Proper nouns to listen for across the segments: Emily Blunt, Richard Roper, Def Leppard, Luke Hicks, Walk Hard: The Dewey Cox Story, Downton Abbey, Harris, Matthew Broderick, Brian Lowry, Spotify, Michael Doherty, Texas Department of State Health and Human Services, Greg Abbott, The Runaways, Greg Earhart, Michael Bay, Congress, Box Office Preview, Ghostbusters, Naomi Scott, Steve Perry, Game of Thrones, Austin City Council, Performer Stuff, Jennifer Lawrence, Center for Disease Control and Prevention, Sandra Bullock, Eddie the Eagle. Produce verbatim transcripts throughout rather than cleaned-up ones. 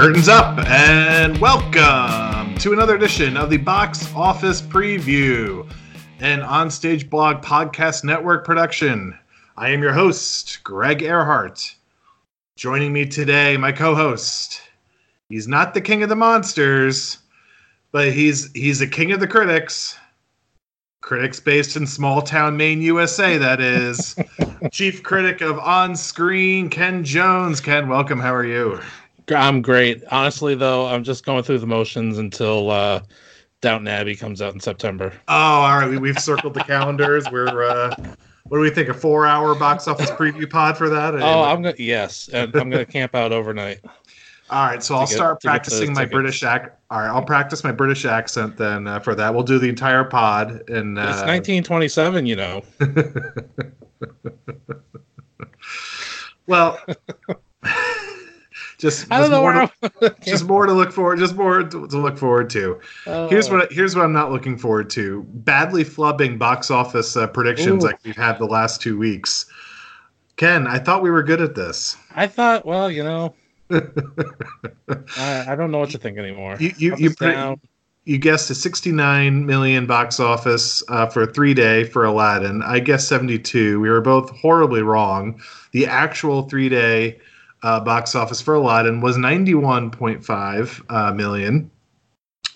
Curtains up, and welcome to another edition of the Box Office Preview, an Onstage Blog Podcast Network production. I am your host, Greg Earhart. Joining me today, my co-host. He's not the king of the monsters, but he's he's the king of the critics. Critics based in small-town Maine, U S A, that is. Chief critic of On Screen, Ken Jones. Ken, welcome. How are you? I'm great. Honestly, though, I'm just going through the motions until uh, Downton Abbey comes out in September. Oh, all right. We, we've circled the calendars. We're, uh, what do we think, a four-hour box office preview pod for that? And, oh, I'm gonna yes. And I'm going to camp out overnight. All right, so I'll get, start practicing my tickets. British ac- All right, I'll practice my British accent then uh, for that. We'll do the entire pod. And uh... It's nineteen twenty-seven, you know. well, just, I don't just know more where to, just more to look forward. Just more to, to look forward to. Uh, here's what here's what I'm not looking forward to: badly flubbing box office uh, predictions ooh. like we've had the last two weeks. Ken, I thought we were good at this. I thought, well, you know. I, I don't know what to think anymore. You you you, pre- you guessed a sixty-nine million box office uh, for a three day for Aladdin. I guessed seventy-two. We were both horribly wrong. The actual three day uh, box office for Aladdin was ninety-one point five uh, million,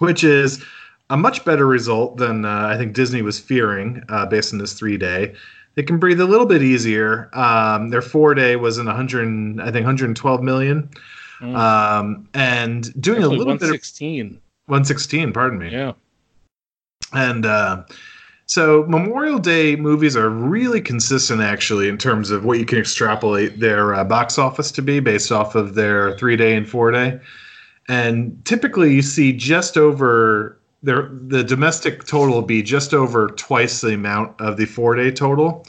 which is a much better result than uh, I think Disney was fearing uh, based on this three day. They can breathe a little bit easier. Um, their four-day was in one hundred, I think, one hundred twelve million, mm. um, and doing Actually, a little one sixteen. Bit of one sixteen. Pardon me. Yeah. And uh, so Memorial Day movies are really consistent, actually, in terms of what you can extrapolate their uh, box office to be based off of their three-day and four-day. And typically, you see just over. There, the domestic total will be just over twice the amount of the four-day total.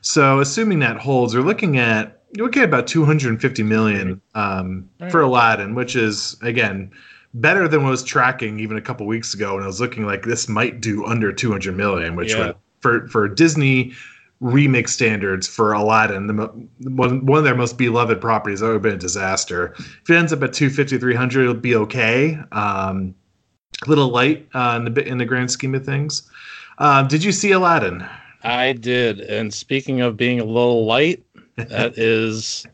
So assuming that holds, we're looking at you're looking at about two hundred fifty million dollars um, right. for Aladdin, which is, again, better than what I was tracking even a couple weeks ago when I was looking like this might do under two hundred million dollars, which yeah. would, for, for Disney remake standards for Aladdin, the mo- one, one of their most beloved properties, that would have been a disaster. If it ends up at two hundred fifty, three hundred, it'll be okay. Um A little light uh, in the in the grand scheme of things. Uh, did you see Aladdin? I did. And speaking of being a little light, that is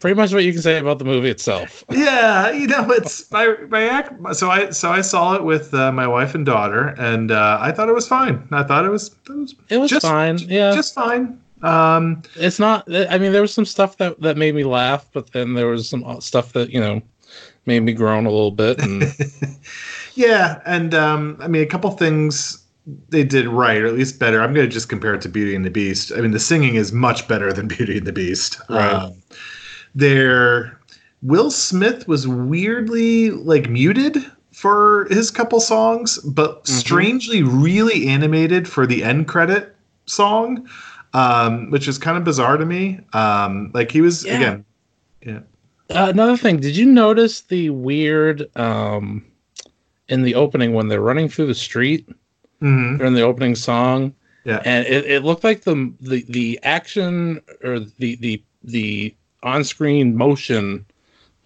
pretty much what you can say about the movie itself. Yeah, you know, it's my my act. So I so I saw it with uh, my wife and daughter, and uh, I thought it was fine. I thought it was it was, it was just, fine. Yeah, just fine. Um, it's not. I mean, there was some stuff that that made me laugh, but then there was some stuff that you know made me groan a little bit. And... Yeah, and um, I mean, a couple things they did right, or at least better. I'm going to just compare it to Beauty and the Beast. I mean, the singing is much better than Beauty and the Beast. Right. Um, there, Will Smith was weirdly, like, muted for his couple songs, but mm-hmm. strangely really animated for the end credit song, um, which is kind of bizarre to me. Um, like, he was, yeah. again... yeah. Uh, another thing, did you notice the weird... Um... in the opening when they're running through the street mm-hmm. during the opening song. Yeah. And it, it looked like the, the, the action or the, the, the on-screen motion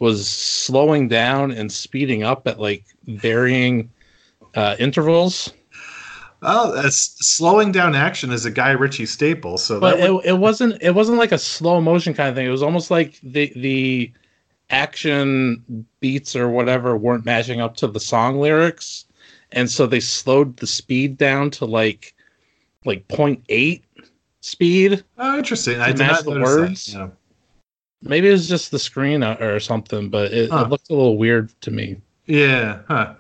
was slowing down and speeding up at like varying uh, intervals. Oh, that's slowing down action is a Guy Ritchie staple. So but that would... it, it wasn't, it wasn't like a slow motion kind of thing. It was almost like the, the, action beats or whatever weren't matching up to the song lyrics, and so they slowed the speed down to like like point eight speed. Oh, interesting. I did not the words. Yeah. Maybe it was just the screen or something, but it, huh. it looked a little weird to me. Yeah. Huh.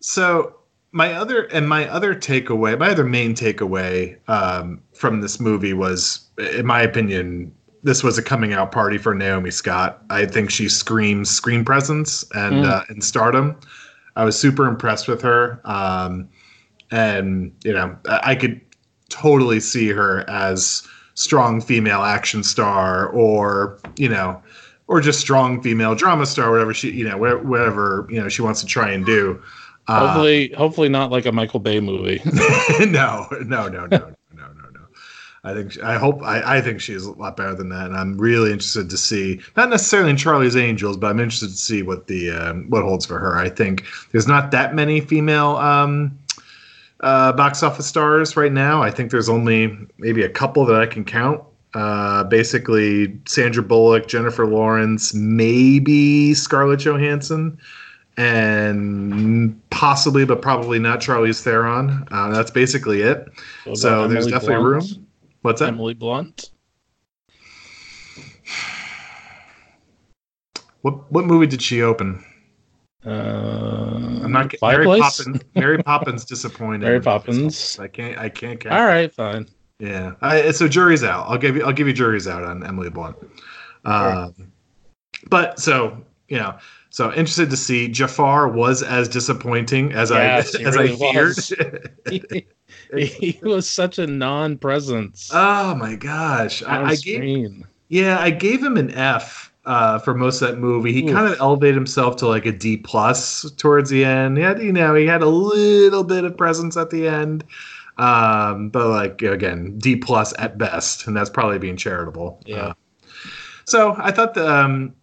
So my other and my other takeaway, my other main takeaway um, from this movie was, in my opinion, this was a coming out party for Naomi Scott. I think she screams screen presence and mm. uh, and stardom. I was super impressed with her, um, and you know I could totally see her as strong female action star, or you know, or just strong female drama star, whatever she you know whatever, whatever you know she wants to try and do. Uh, hopefully, hopefully not like a Michael Bay movie. no, no, no, no. I think I hope I, I think she's a lot better than that, and I'm really interested to see, not necessarily in Charlie's Angels, but I'm interested to see what the um, what holds for her. I think there's not that many female um, uh, box office stars right now. I think there's only maybe a couple that I can count. Uh, basically, Sandra Bullock, Jennifer Lawrence, maybe Scarlett Johansson, and possibly, but probably not, Charlize Theron. Uh, that's basically it. So, so there's Emily definitely Blunt. room. What's that? Emily Blunt. What what movie did she open? Uh, I'm not Mary Poppins. Mary Poppins disappointed. Mary Poppins. I can't. I can't count. All right, fine. Yeah. I, so jury's out. I'll give you. I'll give you jury's out on Emily Blunt. Uh, right. But so you know. So interested to see. Jafar was as disappointing as yes, I as really I feared. he, he was such a non-presence. Oh my gosh! I, I gave, yeah, I gave him an F uh, for most of that movie. He Oof. kind of elevated himself to like a D plus towards the end. Yeah, you know, he had a little bit of presence at the end, um, but like again, D plus at best, and that's probably being charitable. Yeah. Uh, so I thought the. Um,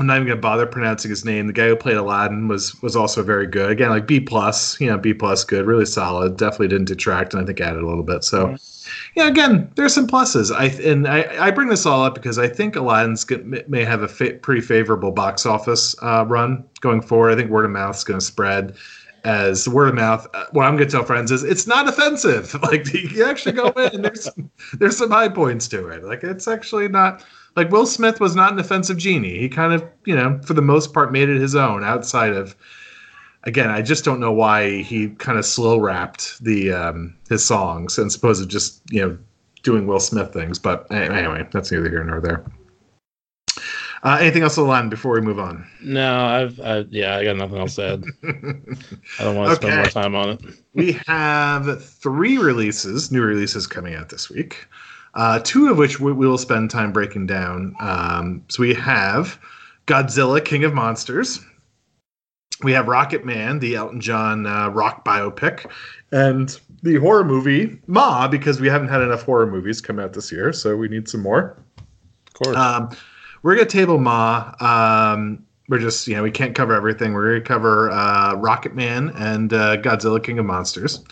I'm not even gonna bother pronouncing his name. The guy who played Aladdin was was also very good. Again, like B plus, you know, B plus, good, really solid. Definitely didn't detract, and I think added a little bit. So, yeah, again, there's some pluses. I and I, I bring this all up because I think Aladdin's get, may have a fa- pretty favorable box office uh, run going forward. I think word of mouth is gonna spread. As word of mouth, what I'm going to tell friends is it's not offensive. Like you can actually go in. There's there's some high points to it. Like it's actually not like Will Smith was not an offensive genie. He kind of, you know, for the most part made it his own outside of, again, I just don't know why he kind of slow rapped the um, his songs and supposed to just, you know, doing Will Smith things. But anyway, that's neither here nor there. Uh, anything else on the line before we move on? No, I've I, yeah, I got nothing else to add. I don't want to okay. spend more time on it. We have three releases, new releases coming out this week, uh, two of which we, we will spend time breaking down. Um, so we have Godzilla: King of Monsters. We have Rocketman, the Elton John uh, rock biopic, and the horror movie Ma, because we haven't had enough horror movies come out this year, so we need some more. Of course. Um, We're going to table Ma. Um, we're just, you know, we can't cover everything. We're going to cover uh, Rocketman and uh, Godzilla King of Monsters.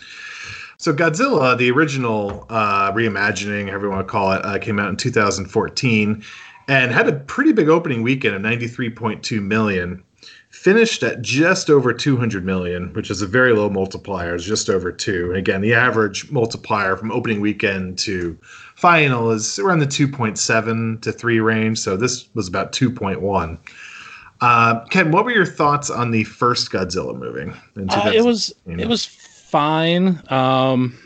So Godzilla, the original uh, reimagining, however you want to call it, uh, came out in two thousand fourteen and had a pretty big opening weekend of ninety-three point two million dollars. Finished at just over two hundred million dollars, which is a very low multiplier. It's just over two. And again, the average multiplier from opening weekend to final is around the two point seven to three range, so this was about two point one. Uh, Ken, what were your thoughts on the first Godzilla movie? In uh, it was it was fine. Um,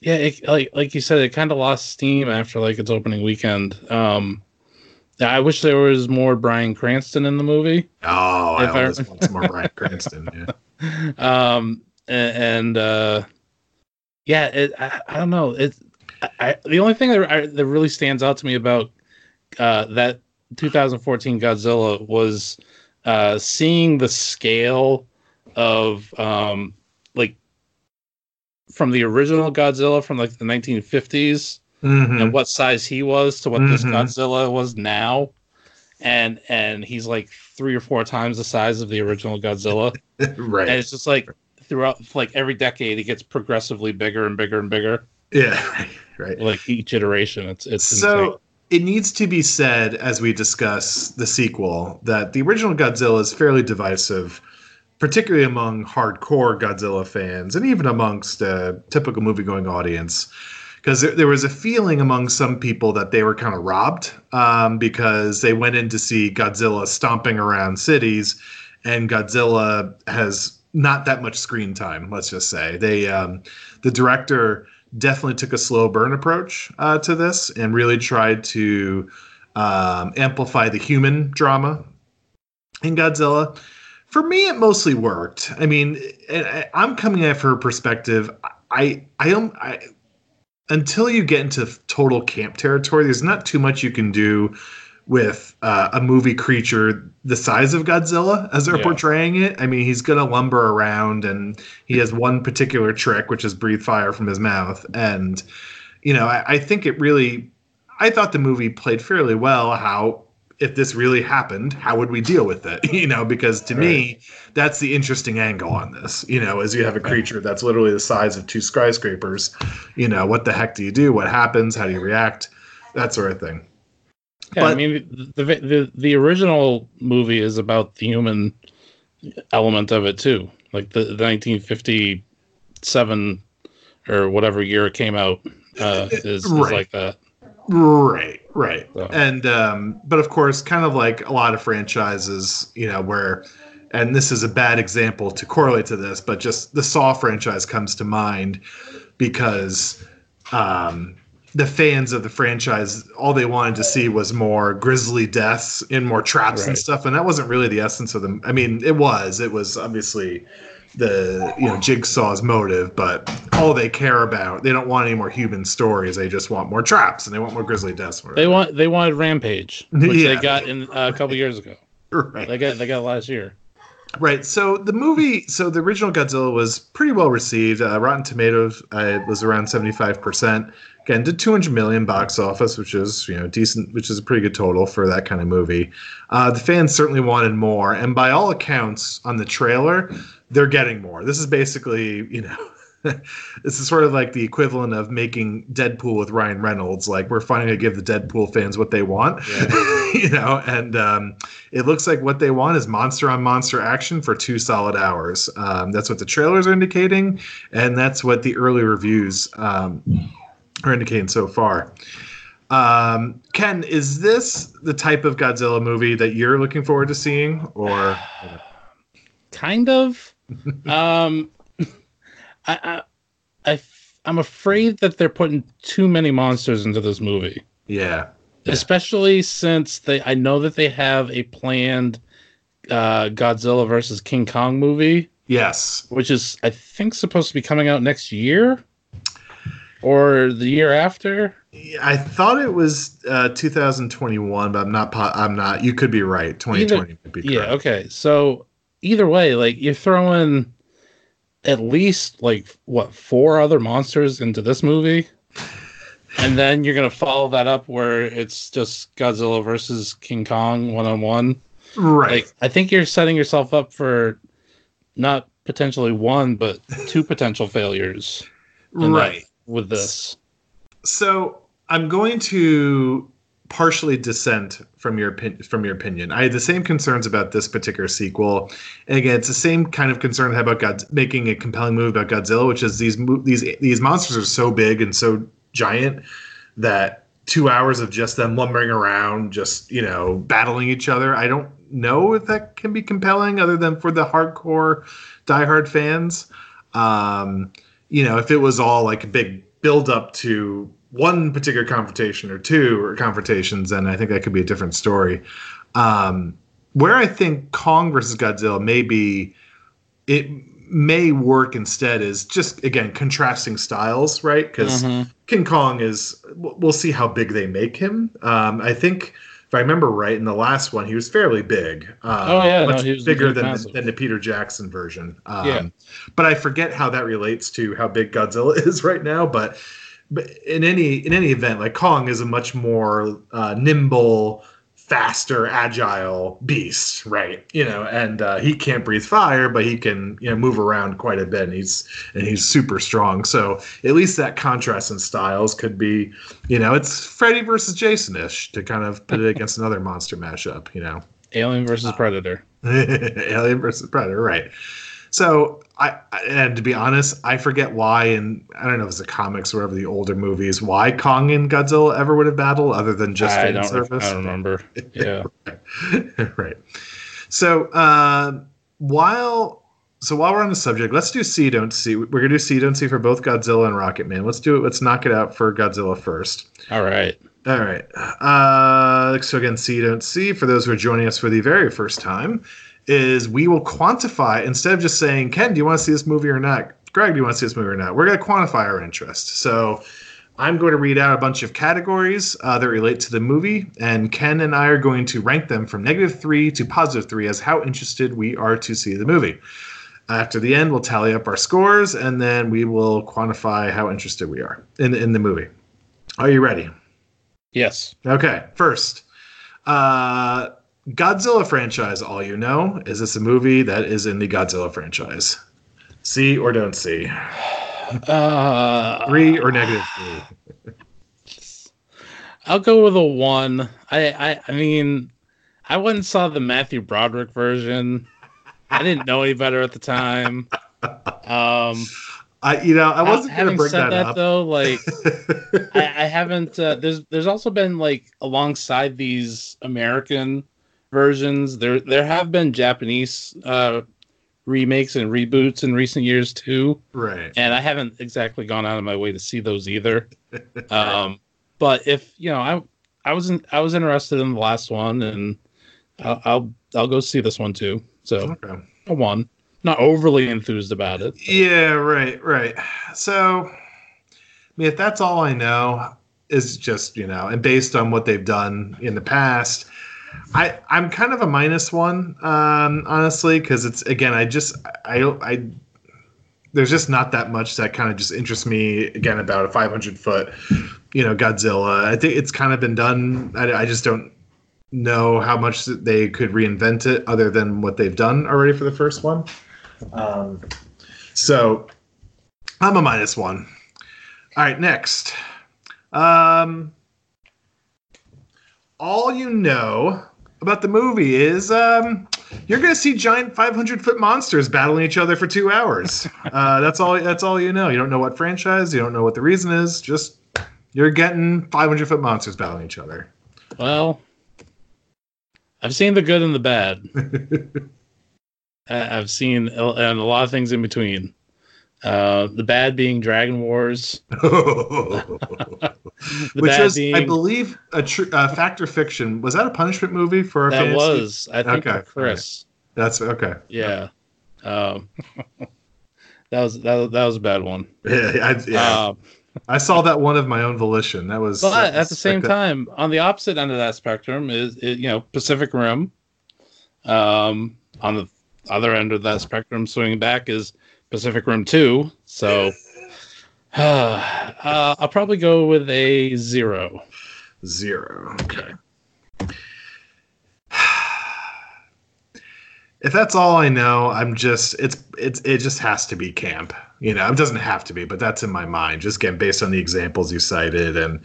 yeah, it, like like you said, it kind of lost steam after like its opening weekend. Um, I wish there was more Bryan Cranston in the movie. Oh, I always I want some more Bryan Cranston. Yeah. Um, and, and uh, yeah, it, I, I don't know it. I, the only thing that, I, that really stands out to me about uh, that twenty fourteen Godzilla was uh, seeing the scale of um, like from the original Godzilla from like the nineteen fifties mm-hmm. and what size he was to what mm-hmm. this Godzilla was now. And and he's like three or four times the size of the original Godzilla. Right. And it's just like throughout like every decade, it gets progressively bigger and bigger and bigger. Yeah, right. Like each iteration, it's it's so insane. It needs to be said as we discuss the sequel that the original Godzilla is fairly divisive, particularly among hardcore Godzilla fans and even amongst a typical movie-going audience, because there, there was a feeling among some people that they were kind of robbed um, because they went in to see Godzilla stomping around cities, and Godzilla has not that much screen time. Let's just say they um, the director. Definitely took a slow burn approach uh, to this and really tried to um, amplify the human drama in Godzilla. For me, it mostly worked. I mean, I, I'm coming at it from a perspective. I, I am, I, until you get into total camp territory, there's not too much you can do with uh, a movie creature the size of Godzilla as they're yeah. portraying it. I mean, he's going to lumber around, and he has one particular trick, which is breathe fire from his mouth. And you know, I, I think it really, I thought the movie played fairly well how, if this really happened, how would we deal with it? You know, because to right. me, that's the interesting angle on this, you know, is you have a creature that's literally the size of two skyscrapers. You know, what the heck do you do? What happens? How do you react? That sort of thing. Yeah, but, I mean, the, the the original movie is about the human element of it, too. Like the, the nineteen fifty-seven or whatever year it came out uh, is, right. is like that. Right, right. So. And, um, but of course, kind of like a lot of franchises, you know, where, and this is a bad example to correlate to this, but just the Saw franchise comes to mind because, um, the fans of the franchise, all they wanted to see was more grisly deaths and more traps right. and stuff. And that wasn't really the essence of them. I mean, it was, it was obviously the, you know, Jigsaw's motive, but all they care about, they don't want any more human stories. They just want more traps and they want more grisly deaths. They want, they wanted Rampage, which yeah. they got in uh, a couple years ago. Right. They got, they got last year. Right. So the movie, so the original Godzilla was pretty well received. Uh, Rotten Tomatoes uh, was around seventy-five percent. Again, did two hundred million box office, which is, you know, decent, which is a pretty good total for that kind of movie. Uh, the fans certainly wanted more. And by all accounts on the trailer, they're getting more. This is basically, you know, this is sort of like the equivalent of making Deadpool with Ryan Reynolds. Like, we're finally going to give the Deadpool fans what they want, yeah. you know, and um, it looks like what they want is monster on monster action for two solid hours. Um, that's what the trailers are indicating. And that's what the early reviews um, are indicating so far. Um, Ken, is this the type of Godzilla movie that you're looking forward to seeing, or kind of, um, I, I, I, I'm afraid that they're putting too many monsters into this movie. Yeah. Especially since they, I know that they have a planned uh, Godzilla versus King Kong movie. Yes. Which is, I think, supposed to be coming out next year or the year after. I thought it was uh, two thousand twenty-one, but I'm not. Po- I'm not. You could be right. twenty twenty either, might be correct. Yeah. Okay. So either way, like, you're throwing at least, like, what, four other monsters into this movie, and then you're gonna follow that up where it's just Godzilla versus King Kong one-on-one. Right. Like, I think you're setting yourself up for not potentially one, but two potential failures. Right. That, with this. So I'm going to partially dissent from your from your opinion. I had the same concerns about this particular sequel, and again, it's the same kind of concern I have about God, making a compelling movie about Godzilla, which is these these these monsters are so big and so giant that two hours of just them lumbering around, just, you know, battling each other, I don't know if that can be compelling, other than for the hardcore diehard fans. Um, you know, if it was all like a big build up to one particular confrontation or two or confrontations, and I think that could be a different story. Um, where I think Kong versus Godzilla may be, it may work instead, is just, again, contrasting styles, right? Because mm-hmm. King Kong is, we'll see how big they make him. Um, I think, if I remember right, in the last one, he was fairly big. Um, oh, yeah. Much no, he was bigger than the, than the Peter Jackson version. Um, yeah. But I forget how that relates to how big Godzilla is right now, but... But in any in any event, like, Kong is a much more uh, nimble, faster, agile beast, right? You know, and uh, he can't breathe fire, but he can, you know, move around quite a bit. And he's and he's super strong. So at least that contrast in styles could be, you know, it's Freddy versus Jason-ish, to kind of put it against another monster mashup. You know, Alien versus Predator. Alien versus Predator, right? So, I, and to be honest, I forget why, and I don't know if it's the comics or whatever, the older movies, why Kong and Godzilla ever would have battled, other than just I fan service. I don't remember. Yeah. right. right. So, uh, while so while we're on the subject, let's do See, Don't See. We're going to do See, Don't See for both Godzilla and Rocketman. Let's do it. Let's knock it out for Godzilla first. All right. All right. Uh, so, again, See, Don't See, for those who are joining us for the very first time, is we will quantify, instead of just saying, Ken, do you want to see this movie or not? Greg, do you want to see this movie or not? We're going to quantify our interest. So I'm going to read out a bunch of categories uh, that relate to the movie, and Ken and I are going to rank them from negative three to positive three as how interested we are to see the movie. After the end, we'll tally up our scores, and then we will quantify how interested we are in, in the movie. Are you ready? Yes. Okay. First, uh, Godzilla franchise. All you know is this a movie that is in the Godzilla franchise? See or don't see. Uh, three or negative three. I'll go with a one. I, I, I mean, I went and saw the Matthew Broderick version. I didn't know any better at the time. Um, I, you know, I wasn't going to bring that, that up. Though, like, I, I haven't. Uh, there's, there's also been like alongside these American versions, there, there have been Japanese uh, remakes and reboots in recent years too. Right. And I haven't exactly gone out of my way to see those either. Um, but if you know, I, I wasn't, I was interested in the last one, and I'll, I'll, I'll go see this one too. So okay. A one. Not overly enthused about it. But. Yeah, right, right. So, I mean, if that's all I know is just, you know, and based on what they've done in the past, I, I'm kind of a minus one, um, honestly, because it's, again, I just, I, I, there's just not that much that kind of just interests me, again, about a five hundred foot, you know, Godzilla. I think it's kind of been done. I, I just don't know how much they could reinvent it other than what they've done already for the first one. Um, so I'm a minus one. All right, next. Um, all you know about the movie is um, you're going to see giant five hundred foot monsters battling each other for two hours. Uh, that's all. That's all you know. You don't know what franchise. You don't know what the reason is. Just you're getting five hundred foot monsters battling each other. Well, I've seen the good and the bad. I've seen and a lot of things in between. Uh, the bad being Dragon Wars, which was, being... I believe, a tr- uh, fact or fiction. Was that a punishment movie for a? That fantasy? Was, I think, okay. Chris. Right. That's okay. Yeah, um, that was that, that was a bad one. Yeah, I, yeah. Uh, I saw that one of my own volition. That was. But that was, at the same like time, on the opposite end of that spectrum is, is you know, Pacific Rim. Um, on the other end of that spectrum swinging back is Pacific Rim two. So uh, uh, I'll probably go with a zero. Zero. Okay. If that's all I know, I'm just, it's, it's, it just has to be camp, you know, it doesn't have to be, but that's in my mind, just again, based on the examples you cited and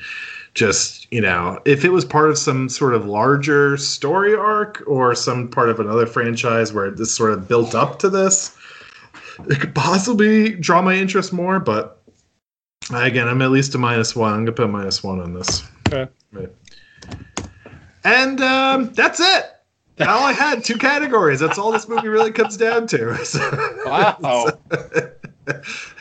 just, you know, if it was part of some sort of larger story arc or some part of another franchise where this sort of built up to this, it could possibly draw my interest more. But again, I'm at least a minus one. I'm going to put a minus one on this. Okay. Right. And um, that's it. All I had, two categories. That's all this movie really comes down to. So, wow. So,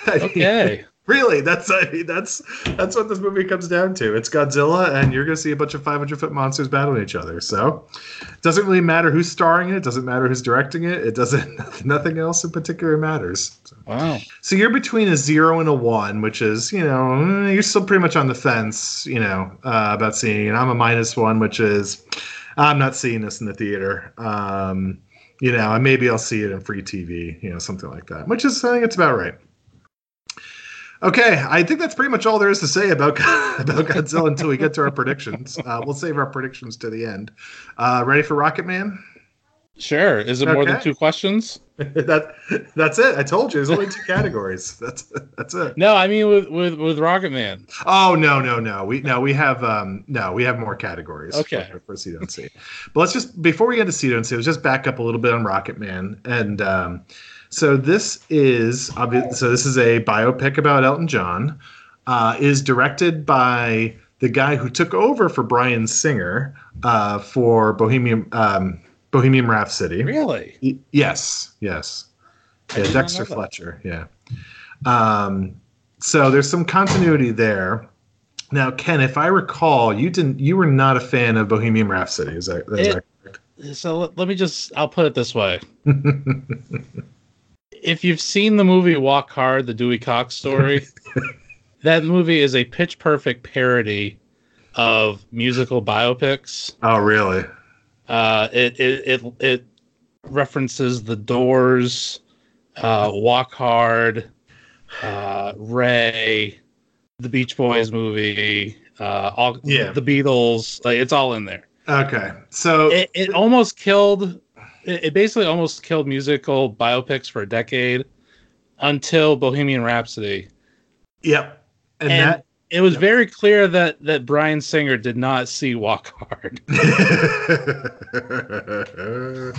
I mean, okay. Really, that's I mean, that's that's what this movie comes down to. It's Godzilla, and you're going to see a bunch of five hundred foot monsters battling each other. So, it doesn't really matter who's starring it. It doesn't matter who's directing it. It doesn't. Nothing else in particular matters. So, wow. So you're between a zero and a one, which is you know you're still pretty much on the fence, you know, uh, about seeing. And I'm a minus one, which is. I'm not seeing this in the theater. Um, you know, and maybe I'll see it in free T V, you know, something like that, which is, I think it's about right. Okay. I think that's pretty much all there is to say about, about Godzilla until we get to our predictions. Uh, we'll save our predictions to the end. Uh, ready for Rocketman? Sure. Is it okay. More than two questions? that that's it. I told you. There's only two categories. That's that's it. No, I mean with with, with Rocketman. Oh no no no. We no we have um no we have more categories. Okay. For See Don't See. But let's just before we get to See Don't See, let's just back up a little bit on Rocketman. And um, so this is so this is a biopic about Elton John. Uh, is directed by the guy who took over for Bryan Singer uh, for Bohemian. Um, Bohemian Rhapsody. Really? Y- yes. Yes. Yeah, Dexter Fletcher. Yeah. Um, so there's some continuity there. Now, Ken, if I recall, you didn't, you were not a fan of Bohemian Rhapsody. Is that, is it, that correct? So let me just, I'll put it this way. If you've seen the movie Walk Hard: The Dewey Cox Story, that movie is a pitch perfect parody of musical biopics. Oh, really? Uh, it, it it it references The Doors, uh, Walk Hard, uh, Ray, the Beach Boys movie, uh, all yeah. the Beatles. Like, it's all in there. Okay, so it, it almost killed. It, it basically almost killed musical biopics for a decade until Bohemian Rhapsody. Yep, and, and that it was yep. very clear that that Bryan Singer did not see Walk Hard.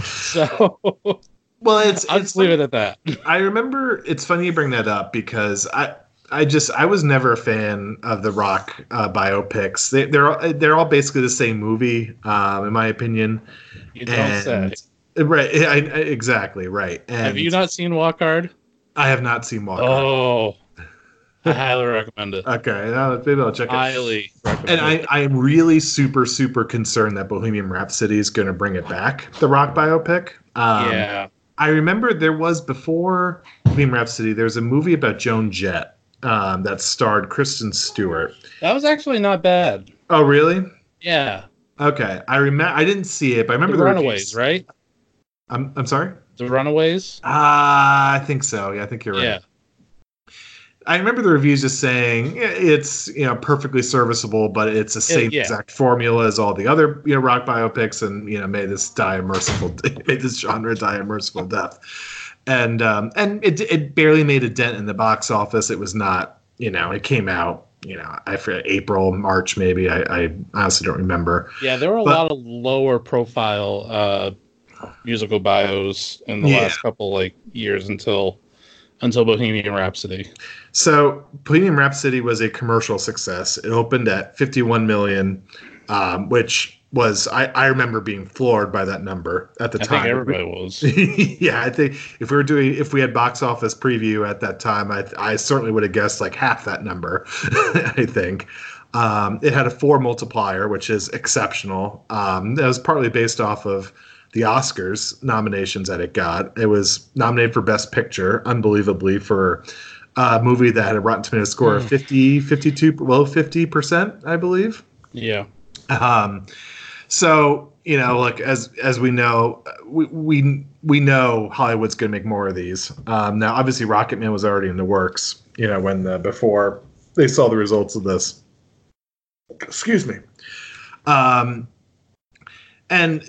so. Well, it's I'll it's just leave like, it at that. I remember it's funny you bring that up because I I just I was never a fan of the Rock uh, biopics. They, they're they're all basically the same movie, um, in my opinion. You don't and, say. Right, I, I, exactly right. And have you not seen Walk Hard? I have not seen Walk Hard. Oh, I highly recommend it. Okay, now maybe I'll check it. Highly recommend and it. And I I'm really super super concerned that Bohemian Rhapsody is going to bring it back, the Rock biopic. Um, yeah. I remember there was, before Bohemian Rhapsody, there was a movie about Joan Jett um, that starred Kristen Stewart. That was actually not bad. Oh, really? Yeah. Okay. I remember. I didn't see it, but I remember the, the Runaways, reviews. Right? I'm I'm sorry? The Runaways? Ah, uh, I think so. Yeah, I think you're right. Yeah. I remember the reviews just saying it's, you know, perfectly serviceable, but it's the same yeah. exact formula as all the other, you know, Rock biopics, and, you know, may this die a merciful, may this genre die a merciful death, and um, and it it barely made a dent in the box office. It was not, you know, it came out, you know, I forget, April, March, maybe. I, I honestly don't remember. Yeah, there were a but, lot of lower profile uh, musical bios in the yeah. last couple like years until. Until Bohemian Rhapsody. So Bohemian Rhapsody was a commercial success. It opened at fifty-one million, um, which was, I, I remember being floored by that number at the I time. I think everybody was. yeah, I think if we were doing, if we had Box Office Preview at that time, I, I certainly would have guessed like half that number, I think. Um, it had a four multiplier, which is exceptional. Um, that was partly based off of the Oscars nominations that it got. It was nominated for Best Picture, unbelievably, for a movie that had a Rotten Tomatoes score of fifty, fifty-two, well, fifty percent, I believe. Yeah. Um, so, you know, like as as we know, we we, we know Hollywood's going to make more of these. Um, now, obviously, Rocketman was already in the works, you know, when the, before they saw the results of this. Excuse me. Um, and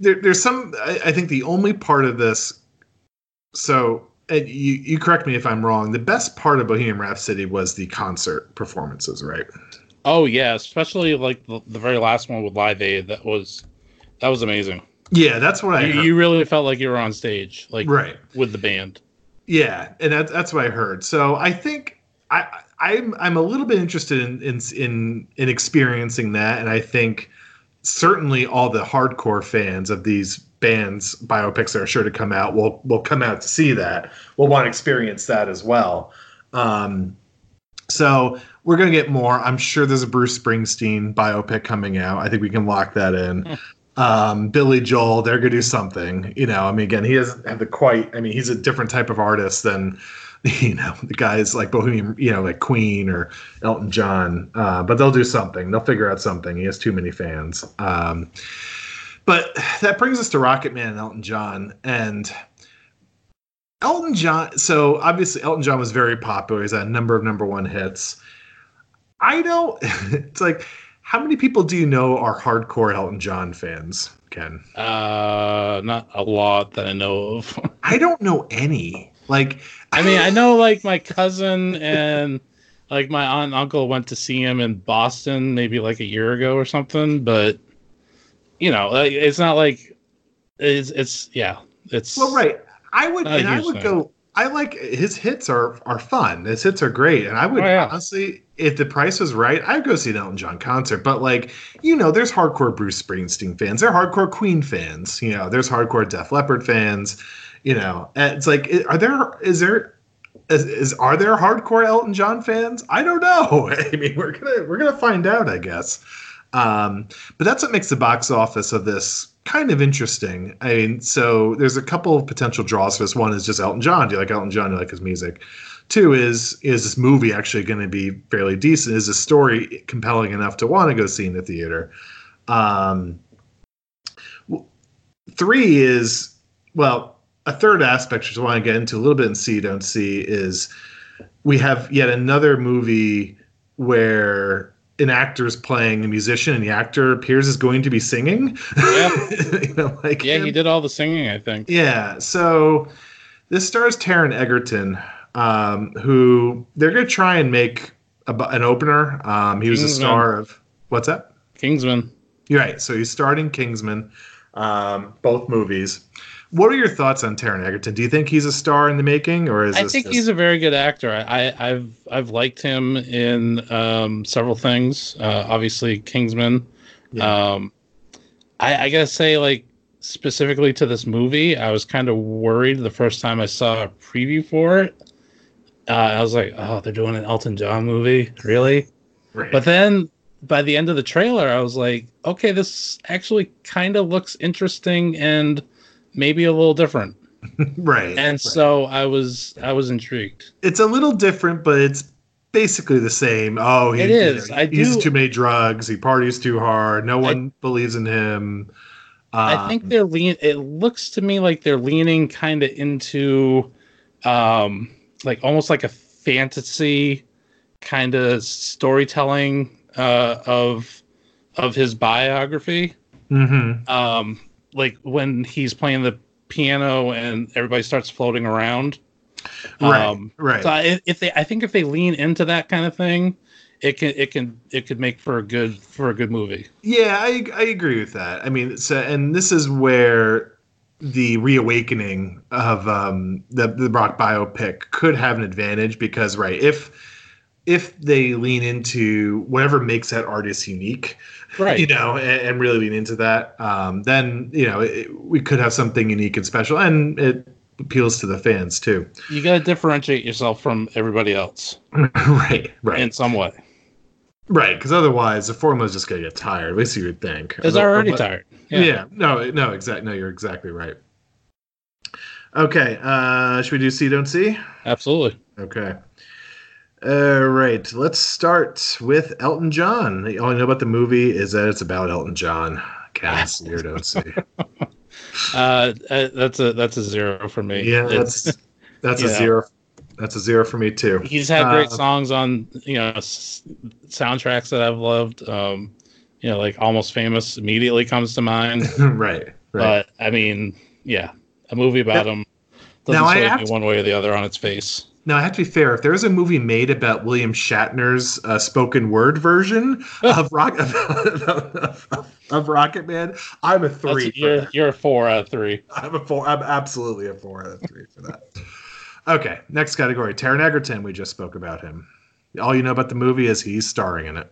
There, there's some, I, I think the only part of this, so and you, you correct me if I'm wrong, the best part of Bohemian Rhapsody was the concert performances, right? Oh, yeah, especially like the, the very last one with Live Aid. That was that was amazing. Yeah, that's what I you, heard. You really felt like you were on stage, like right. with the band. Yeah, and that, that's what I heard. So I think I, I'm, I'm a little bit interested in, in, in, in experiencing that, and I think certainly all the hardcore fans of these bands, biopics that are sure to come out, will will come out to see that. We'll want to experience that as well. Um, so we're going to get more. I'm sure there's a Bruce Springsteen biopic coming out. I think we can lock that in. um, Billy Joel, they're going to do something. You know, I mean, again, he doesn't have the quite, I mean, he's a different type of artist than, you know, the guys like Bohemian, you know, like Queen or Elton John, uh, but they'll do something. They'll figure out something. He has too many fans. Um, but that brings us to Rocketman and Elton John. And Elton John, so obviously Elton John was very popular. He's had a number of number one hits. I don't, it's like, how many people do you know are hardcore Elton John fans, Ken? Uh, not a lot that I know of. I don't know any. Like, I mean, I know like my cousin and like my aunt and uncle went to see him in Boston maybe like a year ago or something. But, you know, it's not like it's it's yeah, it's well, right. I would and I would thing. go. I like his hits are are fun. His hits are great. And I would oh, yeah. honestly, if the price was right, I'd go see an Elton John concert. But like, you know, there's hardcore Bruce Springsteen fans. There are hardcore Queen fans. You know, there's hardcore Def Leppard fans. You know, it's like, are there, is there, is, is, are there hardcore Elton John fans? I don't know. I mean, we're going to, we're going to find out, I guess. Um, but that's what makes the box office of this kind of interesting. I mean, so there's a couple of potential draws for this. One is just Elton John. Do you like Elton John? Do you like his music? Two is, is this movie actually going to be fairly decent? Is the story compelling enough to want to go see in the theater? Um, three is, well, a third aspect I just want to get into a little bit and see, don't see, is we have yet another movie where an actor's playing a musician and the actor appears is going to be singing. Yeah. you know, like Yeah, him. He did all the singing, I think. Yeah. So this stars Taron Egerton, um, who they're going to try and make a, an opener. Um, he Kingsman. was a star of what's that? Kingsman. You're right. So he's starred in Kingsman, um, both movies. What are your thoughts on Taron Egerton? Do you think he's a star in the making, or is I this think just... he's a very good actor? I, I've I've liked him in um, several things. Uh, obviously, Kingsman. Yeah. Um, I, I gotta say, like specifically to this movie, I was kind of worried the first time I saw a preview for it. Uh, I was like, "Oh, they're doing an Elton John movie, really?" Right. But then by the end of the trailer, I was like, "Okay, this actually kind of looks interesting and." Maybe a little different. Right. And right. so I was I was intrigued. It's a little different, but it's basically the same. Oh, he, it is. You know, he I uses do, too many drugs. He parties too hard. No one I, believes in him. Um, I think they're lean. It looks to me like they're leaning kind of into um, like almost like a fantasy kind of storytelling uh, of of his biography. Mm-hmm. Um Like when he's playing the piano and everybody starts floating around, right? Um, right. So if they, I think if they lean into that kind of thing, it can, it can, it could make for a good for a good movie. Yeah, I I agree with that. I mean, so and this is where the reawakening of um, the the rock biopic could have an advantage because right if. If they lean into whatever makes that artist unique, right. you know, and, and really lean into that, um, then, you know, it, we could have something unique and special. And it appeals to the fans, too. You got to differentiate yourself from everybody else. right, right. In some way. Right, because otherwise the formula's just going to get tired. At least you would think. Because they're already but, tired. Yeah. yeah. No, no, exactly. No, you're exactly right. Okay. Uh, should we do See, Don't See? Absolutely. Okay. All right, let's start with Elton John. All I know about the movie is that it's about Elton John. Can't see or don't see. Uh, that's a that's a zero for me. Yeah, that's it's, that's yeah. a zero. That's a zero for me too. He's had great uh, songs on you know s- soundtracks that I've loved. Um, you know, like Almost Famous immediately comes to mind. right, right. But I mean, yeah, a movie about now, him doesn't now show me to- one way or the other on its face. Now, I have to be fair. If there was a movie made about William Shatner's uh, spoken word version of Rock of, of, of, of Rocketman, I'm a three. You're, you're a four out of three. I'm a four. I'm absolutely a four out of three for that. Okay, next category. Taron Egerton. We just spoke about him. All you know about the movie is he's starring in it.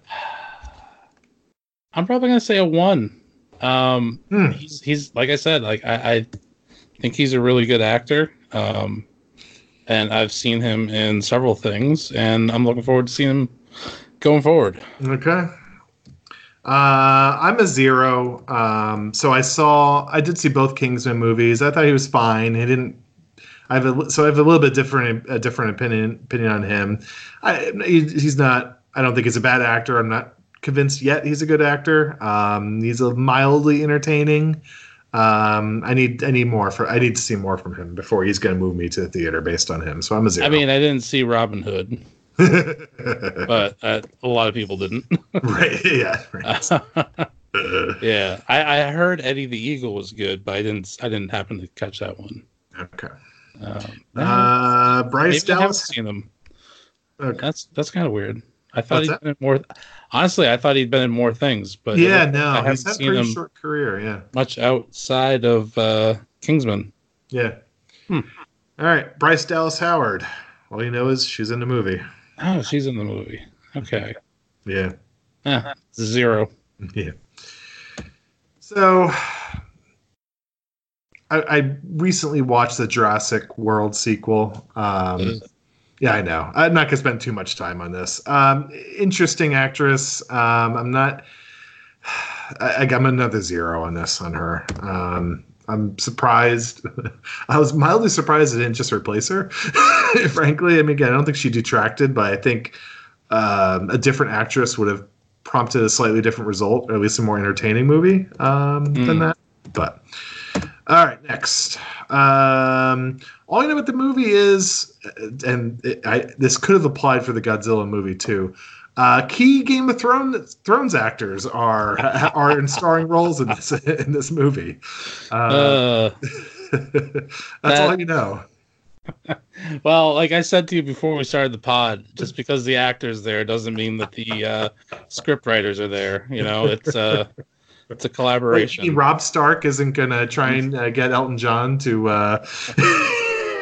I'm probably gonna say a one. Um, hmm. he's, he's like I said. Like I, I think he's a really good actor. Um, And I've seen him in several things, and I'm looking forward to seeing him going forward. Okay. Uh, I'm a zero. Um, so I saw, I did see both Kingsman movies. I thought he was fine. I didn't. I have a, so I have a little bit different, a different opinion opinion on him. I, he, he's not. I don't think he's a bad actor. I'm not convinced yet he's a good actor. Um, he's a mildly entertaining. Um, I need I need more for I need to see more from him before he's going to move me to the theater based on him. So I'm a zero. I mean, I didn't see Robin Hood, but uh, a lot of people didn't. right? Yeah. Right. yeah. I, I heard Eddie the Eagle was good, but I didn't I didn't happen to catch that one. Okay. Um, uh, Bryce Dallas. I haven't seen him. Okay. That's that's kind of weird. I thought What's he'd that? been in more. Honestly, I thought he'd been in more things, but yeah, no, I he's had a pretty short career. Yeah, much outside of uh, Kingsman. Yeah. Hmm. All right, Bryce Dallas Howard. All you know is she's in the movie. Oh, she's in the movie. Okay. Yeah. Eh, zero. Yeah. So, I, I recently watched the Jurassic World sequel. Um, Yeah, I know. I'm not going to spend too much time on this. Um, interesting actress. Um, I'm not. I, I'm another zero on this on her. Um, I'm surprised. I was mildly surprised I didn't just replace her. Frankly, I mean, again, I don't think she detracted, but I think um, a different actress would have prompted a slightly different result, or at least a more entertaining movie um, mm. than that. But. All right, next. Um, all I know about the movie is, and it, I, this could have applied for the Godzilla movie too. Uh, key Game of Thrones Thrones actors are are in starring roles in this in this movie. Uh, uh, that's that, all you know. Well, like I said to you before we started the pod, just because the actors there doesn't mean that the uh, script writers are there. You know, it's uh, it's a collaboration. Like, Rob Stark isn't gonna try and uh, get Elton John to uh,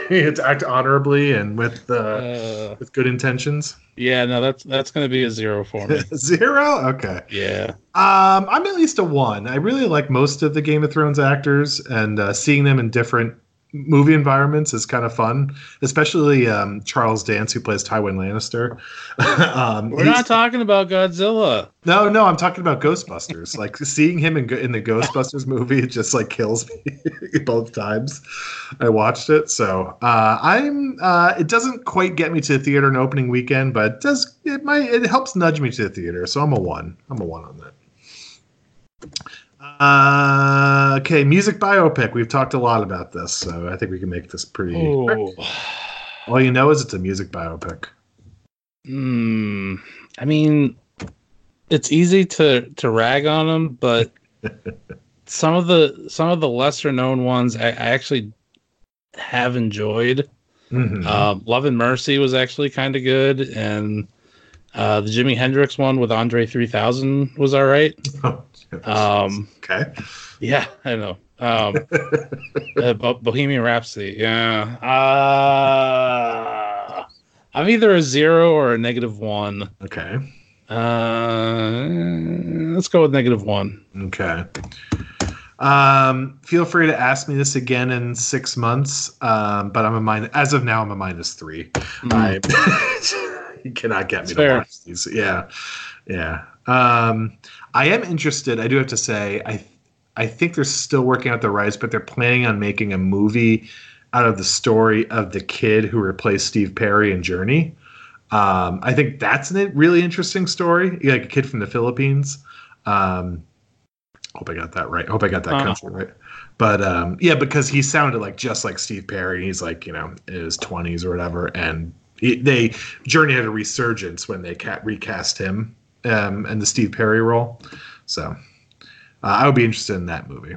to act honorably and with uh, uh, with good intentions. Yeah, no, that's that's going to be a zero for me. Zero? Okay. Yeah. Um, I'm at least a one. I really like most of the Game of Thrones actors, and uh, seeing them in different movie environments is kind of fun, especially um, Charles Dance, who plays Tywin Lannister. um, We're not talking about Godzilla. No, no, I'm talking about Ghostbusters. Like, seeing him in, in the Ghostbusters movie, it just, like, kills me both times I watched it. So uh, I'm. Uh, it doesn't quite get me to the theater on opening weekend, but it does. It might. It helps nudge me to the theater. So I'm a one. I'm a one on that. Uh, okay, music biopic. We've talked a lot about this, so I think we can make this pretty quick. All you know is it's a music biopic. Mm, I mean... It's easy to, to rag on them, but some of the some of the lesser known ones I, I actually have enjoyed. Mm-hmm. Uh, Love and Mercy was actually kind of good, and uh, the Jimi Hendrix one with Andre three thousand was all right. Oh, um, okay, yeah, I know. Um, uh, Bo- Bohemian Rhapsody, yeah. Uh, I'm either a zero or a negative one. Okay. Uh, let's go with negative one. Okay. Um, feel free to ask me this again in six months. Um, but I'm a minus. As of now, I'm a minus three. Mm. I you cannot get me it's to fair. Watch these. Yeah, yeah. Um, I am interested. I do have to say, I I think they're still working out the rights, but they're planning on making a movie out of the story of the kid who replaced Steve Perry in Journey. Um, I think that's a really interesting story. Like a kid from the Philippines. Um, hope I got that right. Hope I got that uh-huh. country right. But um, yeah, because he sounded like just like Steve Perry. He's like, you know, in his twenties or whatever. And he, they Journey had a resurgence when they cat recast him um, in the Steve Perry role. So uh, I would be interested in that movie.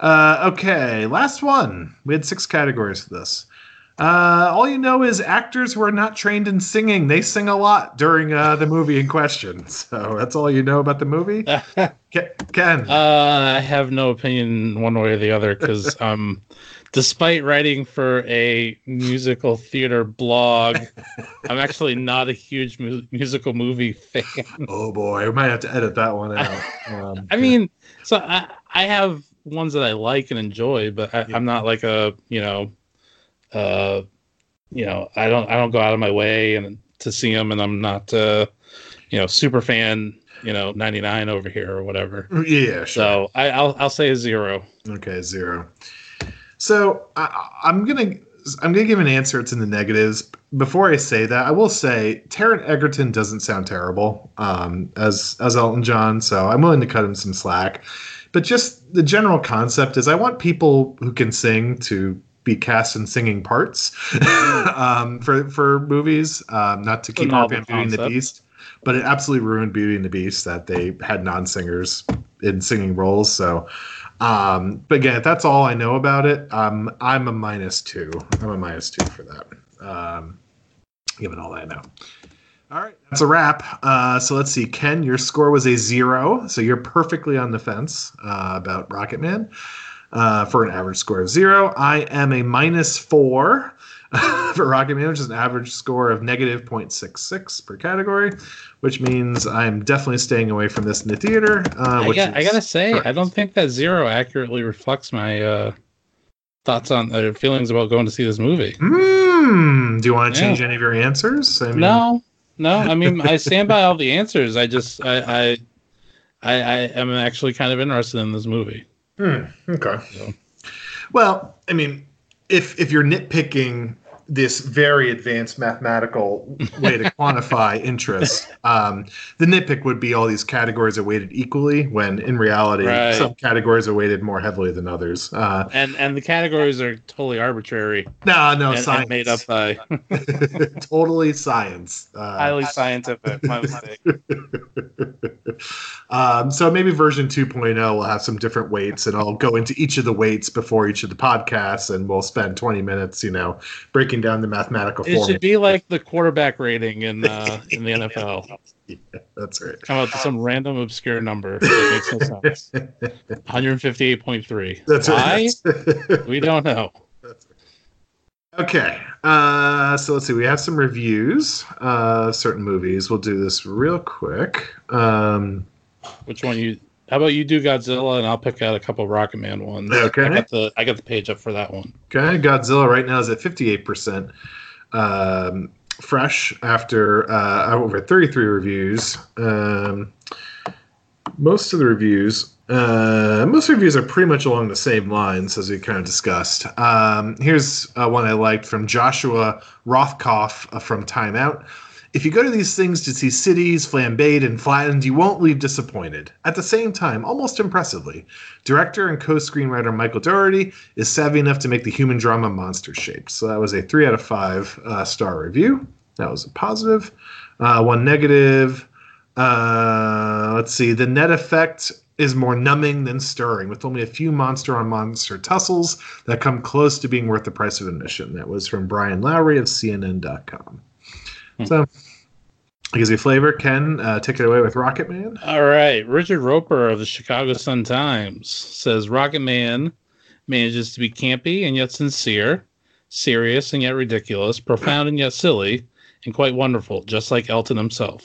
Uh, okay, last one. We had six categories for this. Uh, all you know is actors who are not trained in singing. They sing a lot during uh, the movie in question. So that's all you know about the movie. Ken? Uh, I have no opinion one way or the other because um, despite writing for a musical theater blog, I'm actually not a huge mu- musical movie fan. Oh, boy. We might have to edit that one out. Um, I mean, so I, I have ones that I like and enjoy, but I, yeah. I'm not like a, you know... Uh, you know, I don't, I don't go out of my way and to see them, and I'm not, uh, you know, super fan, you know, ninety-nine over here or whatever. Yeah, sure. So I, I'll, I'll say a zero. Okay, zero. So I, I'm gonna, I'm gonna give an answer. It's in the negatives. Before I say that, I will say Taron Egerton doesn't sound terrible, um, as as Elton John. So I'm willing to cut him some slack. But just the general concept is, I want people who can sing to be cast in singing parts um, for for movies, um, not to keep up on Beauty and the Beast, but it absolutely ruined Beauty and the Beast that they had non-singers in singing roles. So, um, but again, that's all I know about it. Um, I'm a minus two. I'm a minus two for that, um, given all I know. All right, that's a wrap. Uh, so let's see, Ken, your score was a zero, so you're perfectly on the fence uh, about Rocketman. Uh, for an average score of zero. I am a minus four for Rocketman, which is an average score of negative point six six per category, which means I'm definitely staying away from this in the theater. Uh, which I, got, I gotta say, correct. I don't think that zero accurately reflects my uh, thoughts on uh, feelings about going to see this movie. Mm, do you want to yeah. change any of your answers? I mean... No, no. I mean, I stand by all the answers. I just, I, I, I, I am actually kind of interested in this movie. Hmm, okay. So. Well, I mean, if if you're nitpicking this very advanced mathematical way to quantify interest. Um, the nitpick would be all these categories are weighted equally, when in reality, right. some categories are weighted more heavily than others. Uh, and and the categories are totally arbitrary. No, no, and, science. And made up by totally science. Uh, Highly scientific. My mistake. Um, so maybe version two point oh will have some different weights, and I'll go into each of the weights before each of the podcasts, and we'll spend twenty minutes, you know, breaking down the mathematical formula. It should be like the quarterback rating in uh, in the N F L. Yeah, that's right. How about some random obscure number that makes no sense? one fifty-eight point three. That's Why? Right. We don't know. That's right. Okay. Uh, so let's see. We have some reviews of certain movies. We'll do this real quick. Um, Which one you... How about you do Godzilla, and I'll pick out a couple of Rocketman ones. Okay. I got the I got the page up for that one. Okay, Godzilla right now is at fifty-eight percent um, fresh after uh, over thirty-three reviews. Um, most of the reviews, uh, most reviews are pretty much along the same lines as we kind of discussed. Um, here's uh, one I liked from Joshua Rothkopf from Time Out. If you go to these things to see cities flambéed and flattened, you won't leave disappointed. At the same time, almost impressively, director and co-screenwriter Michael Doherty is savvy enough to make the human drama monster-shaped. So that was a three out of five uh, star review. That was a positive. Uh, one negative. Uh, let's see. The net effect is more numbing than stirring, with only a few monster-on-monster tussles that come close to being worth the price of admission. That was from Brian Lowry of C N N dot com. So, it gives you a flavor. Ken, uh, take it away with Rocketman. All right. Richard Roper of the Chicago Sun-Times says, Rocketman manages to be campy and yet sincere, serious and yet ridiculous, profound and yet silly, and quite wonderful, just like Elton himself.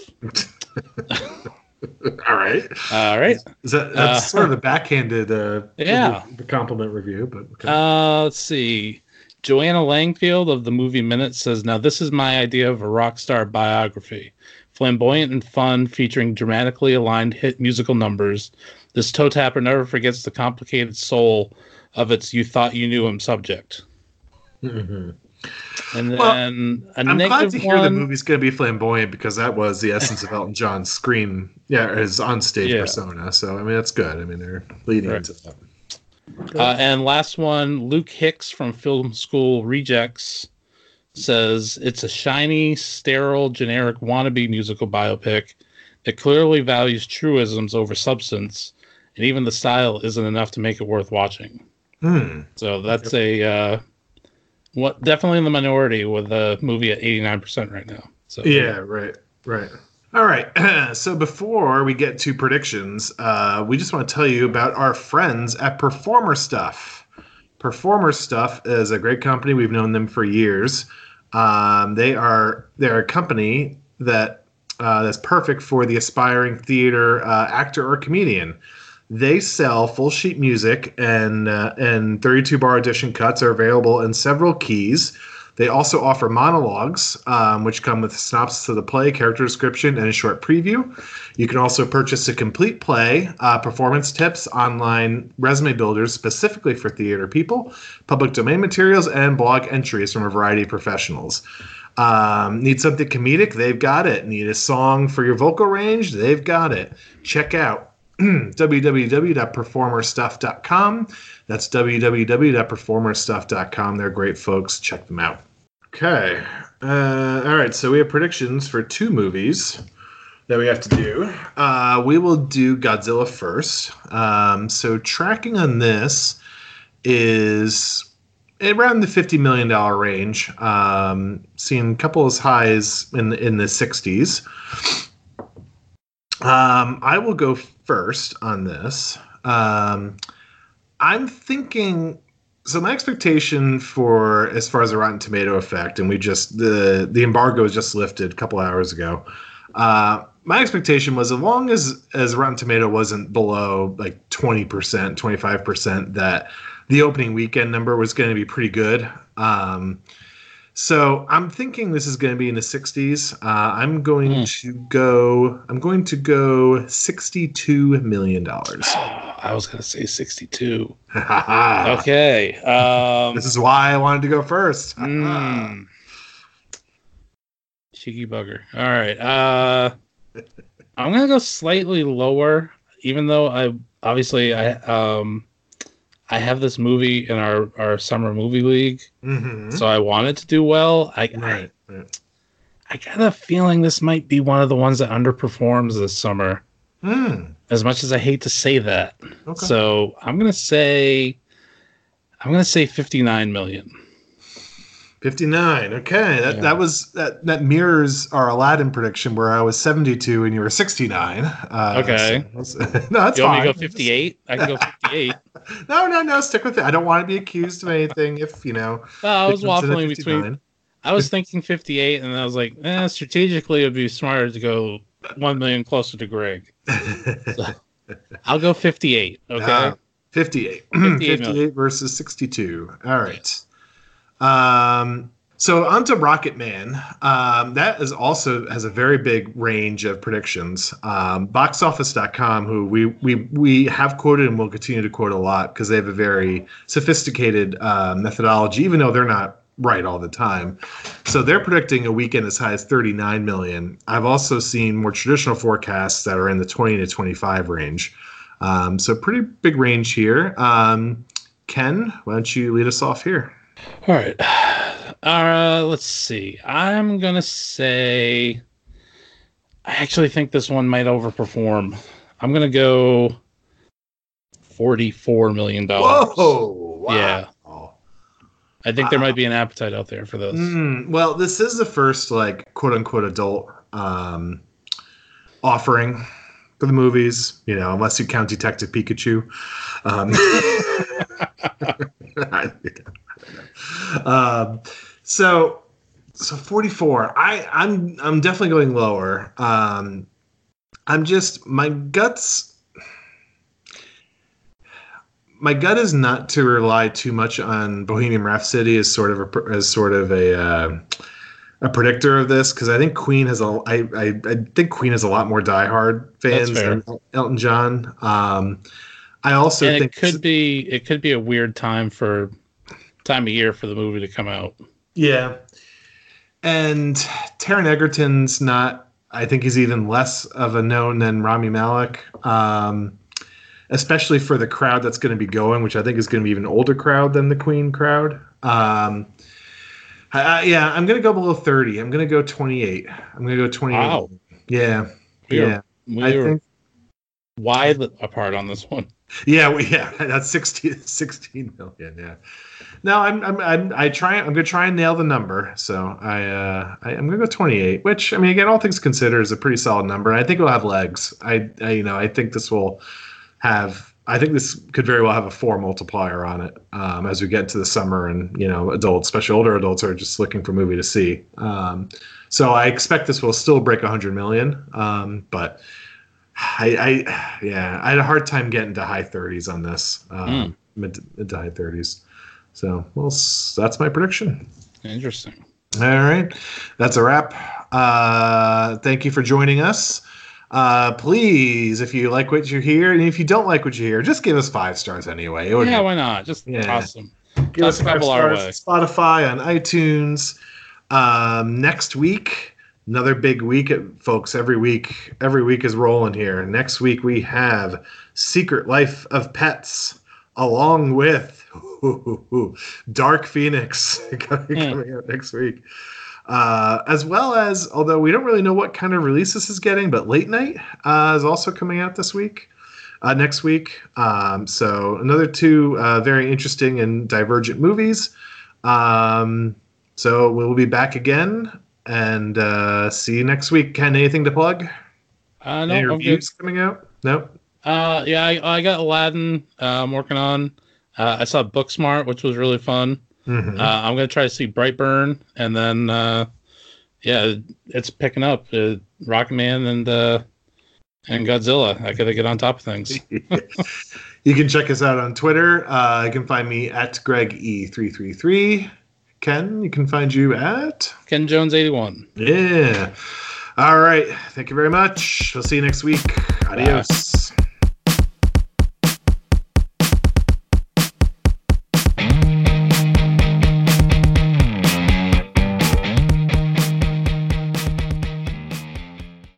All right. All right. Is that, that's uh, sort of a backhanded uh, yeah. review, compliment review. But okay. uh, Let's see. Joanna Langfield of the Movie Minute says, now this is my idea of a rock star biography. Flamboyant and fun, featuring dramatically aligned hit musical numbers. This toe tapper never forgets the complicated soul of its you thought you knew him subject. Mm-hmm. And then well, a I'm negative glad to hear one, the movie's going to be flamboyant, because that was the essence of Elton John's screen, yeah, his onstage yeah. persona. So, I mean, that's good. I mean, they're leading right. into that. Uh, and last one, Luke Hicks from Film School Rejects says, it's a shiny, sterile, generic wannabe musical biopic that clearly values truisms over substance, and even the style isn't enough to make it worth watching. Hmm. So that's a uh, what definitely in the minority with the movie at eighty-nine percent right now. So yeah, right, right. All right, so before we get to predictions, uh, we just want to tell you about our friends at Performer Stuff. Performer Stuff is a great company. We've known them for years. Um, they are they're a company that uh, that's perfect for the aspiring theater uh, actor or comedian. They sell full sheet music, and uh, and thirty-two bar edition cuts are available in several keys. They also offer monologues, um, which come with synopsis of the play, character description, and a short preview. You can also purchase a complete play, uh, performance tips, online resume builders specifically for theater people, public domain materials, and blog entries from a variety of professionals. Um, need something comedic? They've got it. Need a song for your vocal range? They've got it. Check out w w w dot performer stuff dot com. That's w w w dot performer stuff dot com. They're great folks. Check them out. Okay. Uh, all right. So we have predictions for two movies that we have to do. Uh, we will do Godzilla first. Um, so tracking on this is around the fifty million dollars range. Um, seen a couple as high as in, in the sixties. Um, I will go first on this. Um, I'm thinking, so my expectation for, as far as the Rotten Tomato effect, and we just, the, the embargo was just lifted a couple hours ago. Uh, my expectation was, as long as, as Rotten Tomato wasn't below like twenty percent, twenty-five percent, that the opening weekend number was going to be pretty good. Um, So I'm thinking this is going to be in the sixties. Uh, I'm going mm. to go. I'm going to go sixty-two million dollars. Oh, I was going to say sixty-two. Okay. Um, this is why I wanted to go first. mm, Cheeky bugger. All right. Uh, I'm going to go slightly lower, even though I obviously I um I have this movie in our, our summer movie league, mm-hmm. so I want it to do well. I, right. I I got a feeling this might be one of the ones that underperforms this summer. Mm. As much as I hate to say that, okay. So I'm gonna say I'm gonna say fifty-nine million. fifty-nine. Okay, that yeah. that was that, that mirrors our Aladdin prediction where I was seventy-two and you were sixty-nine. Uh, okay, so, no, that's you fine. You want me to go fifty-eight? I can go fifty-eight. no, no, no. Stick with it. I don't want to be accused of anything. If you know, no, I was waffling between. I was thinking fifty-eight, and I was like, eh, strategically, it would be smarter to go one million closer to Greg. So, I'll go fifty-eight. Okay, uh, fifty-eight. fifty-eight, fifty-eight versus sixty-two. All right. Yeah. Um. So on to Rocketman. Um. That is also has a very big range of predictions. Um. box office dot com, who we we we have quoted and will continue to quote a lot because they have a very sophisticated uh, methodology, even though they're not right all the time. So they're predicting a weekend as high as thirty-nine million. I've also seen more traditional forecasts that are in the twenty to twenty-five range. Um, so pretty big range here. Um, Ken, why don't you lead us off here? All right. Uh, let's see. I'm going to say, I actually think this one might overperform. I'm going to go forty-four million dollars. Whoa! Wow. Yeah. I think there might be an appetite out there for those. Mm, well, this is the first, like, quote-unquote adult um, offering for the movies, you know, unless you count Detective Pikachu. Um, I don't know. Um, so, so forty-four. I, I'm I'm definitely going lower. Um, I'm just my guts. My gut is not to rely too much on Bohemian Rhapsody as sort of a, as sort of a uh, a predictor of this, because I think Queen has a I, I, I think Queen has a lot more diehard fans than Elton John. Um, I also and think it could be it could be a weird time for time of year for the movie to come out. Yeah, and Taron Egerton's not. I think he's even less of a known than Rami Malek. Um, Especially for the crowd that's going to be going, which I think is going to be even older crowd than the Queen crowd. Um, I, I, yeah, I'm going to go below thirty. I'm going to go twenty-eight. I'm going to go twenty-eight. Wow. Yeah. We yeah. Were, we I think wide apart on this one. Yeah. Well, yeah. That's sixteen million. Yeah. No, I'm, I'm, I'm, I try, I'm going to try and nail the number. So I, uh, I, I'm going to go twenty-eight, which, I mean, again, all things considered is a pretty solid number. And I think it'll have legs. I, I you know, I think this will, have I think this could very well have a four multiplier on it um, as we get to the summer and, you know, adults, especially older adults, are just looking for a movie to see. Um, so I expect this will still break one hundred million. Um, but I, I, yeah, I had a hard time getting to high thirties on this, um, mm. mid, mid to high thirties. So, well, that's my prediction. Interesting. All right. That's a wrap. Uh, thank you for joining us. Uh, please, if you like what you hear, and if you don't like what you hear, just give us five stars anyway. It would yeah, be, why not? Just yeah. awesome. Give Talk us five stars on Spotify, on iTunes. Um, next week, another big week, folks. Every week, every week is rolling here. Next week we have Secret Life of Pets, along with ooh, ooh, ooh, Dark Phoenix coming yeah. out next week. Uh, as well as, although we don't really know what kind of release this is getting, but Late Night uh, is also coming out this week, uh, next week. Um, so another two uh, very interesting and divergent movies. Um, so we'll be back again and uh, see you next week. Ken, anything to plug? Uh, no, Any reviews coming out? No? Uh, yeah, I, I got Aladdin uh, I'm working on. Uh, I saw Booksmart, which was really fun. Mm-hmm. Uh, I'm going to try to see Brightburn, and then, uh, yeah, it's picking up. Uh, Rocketman and uh, and Godzilla. I got to get on top of things. You can check us out on Twitter. Uh, you can find me at Greg E three three three. Ken, you can find you at? Ken Jones eighty-one. Yeah. All right. Thank you very much. We'll see you next week. Adios. Bye.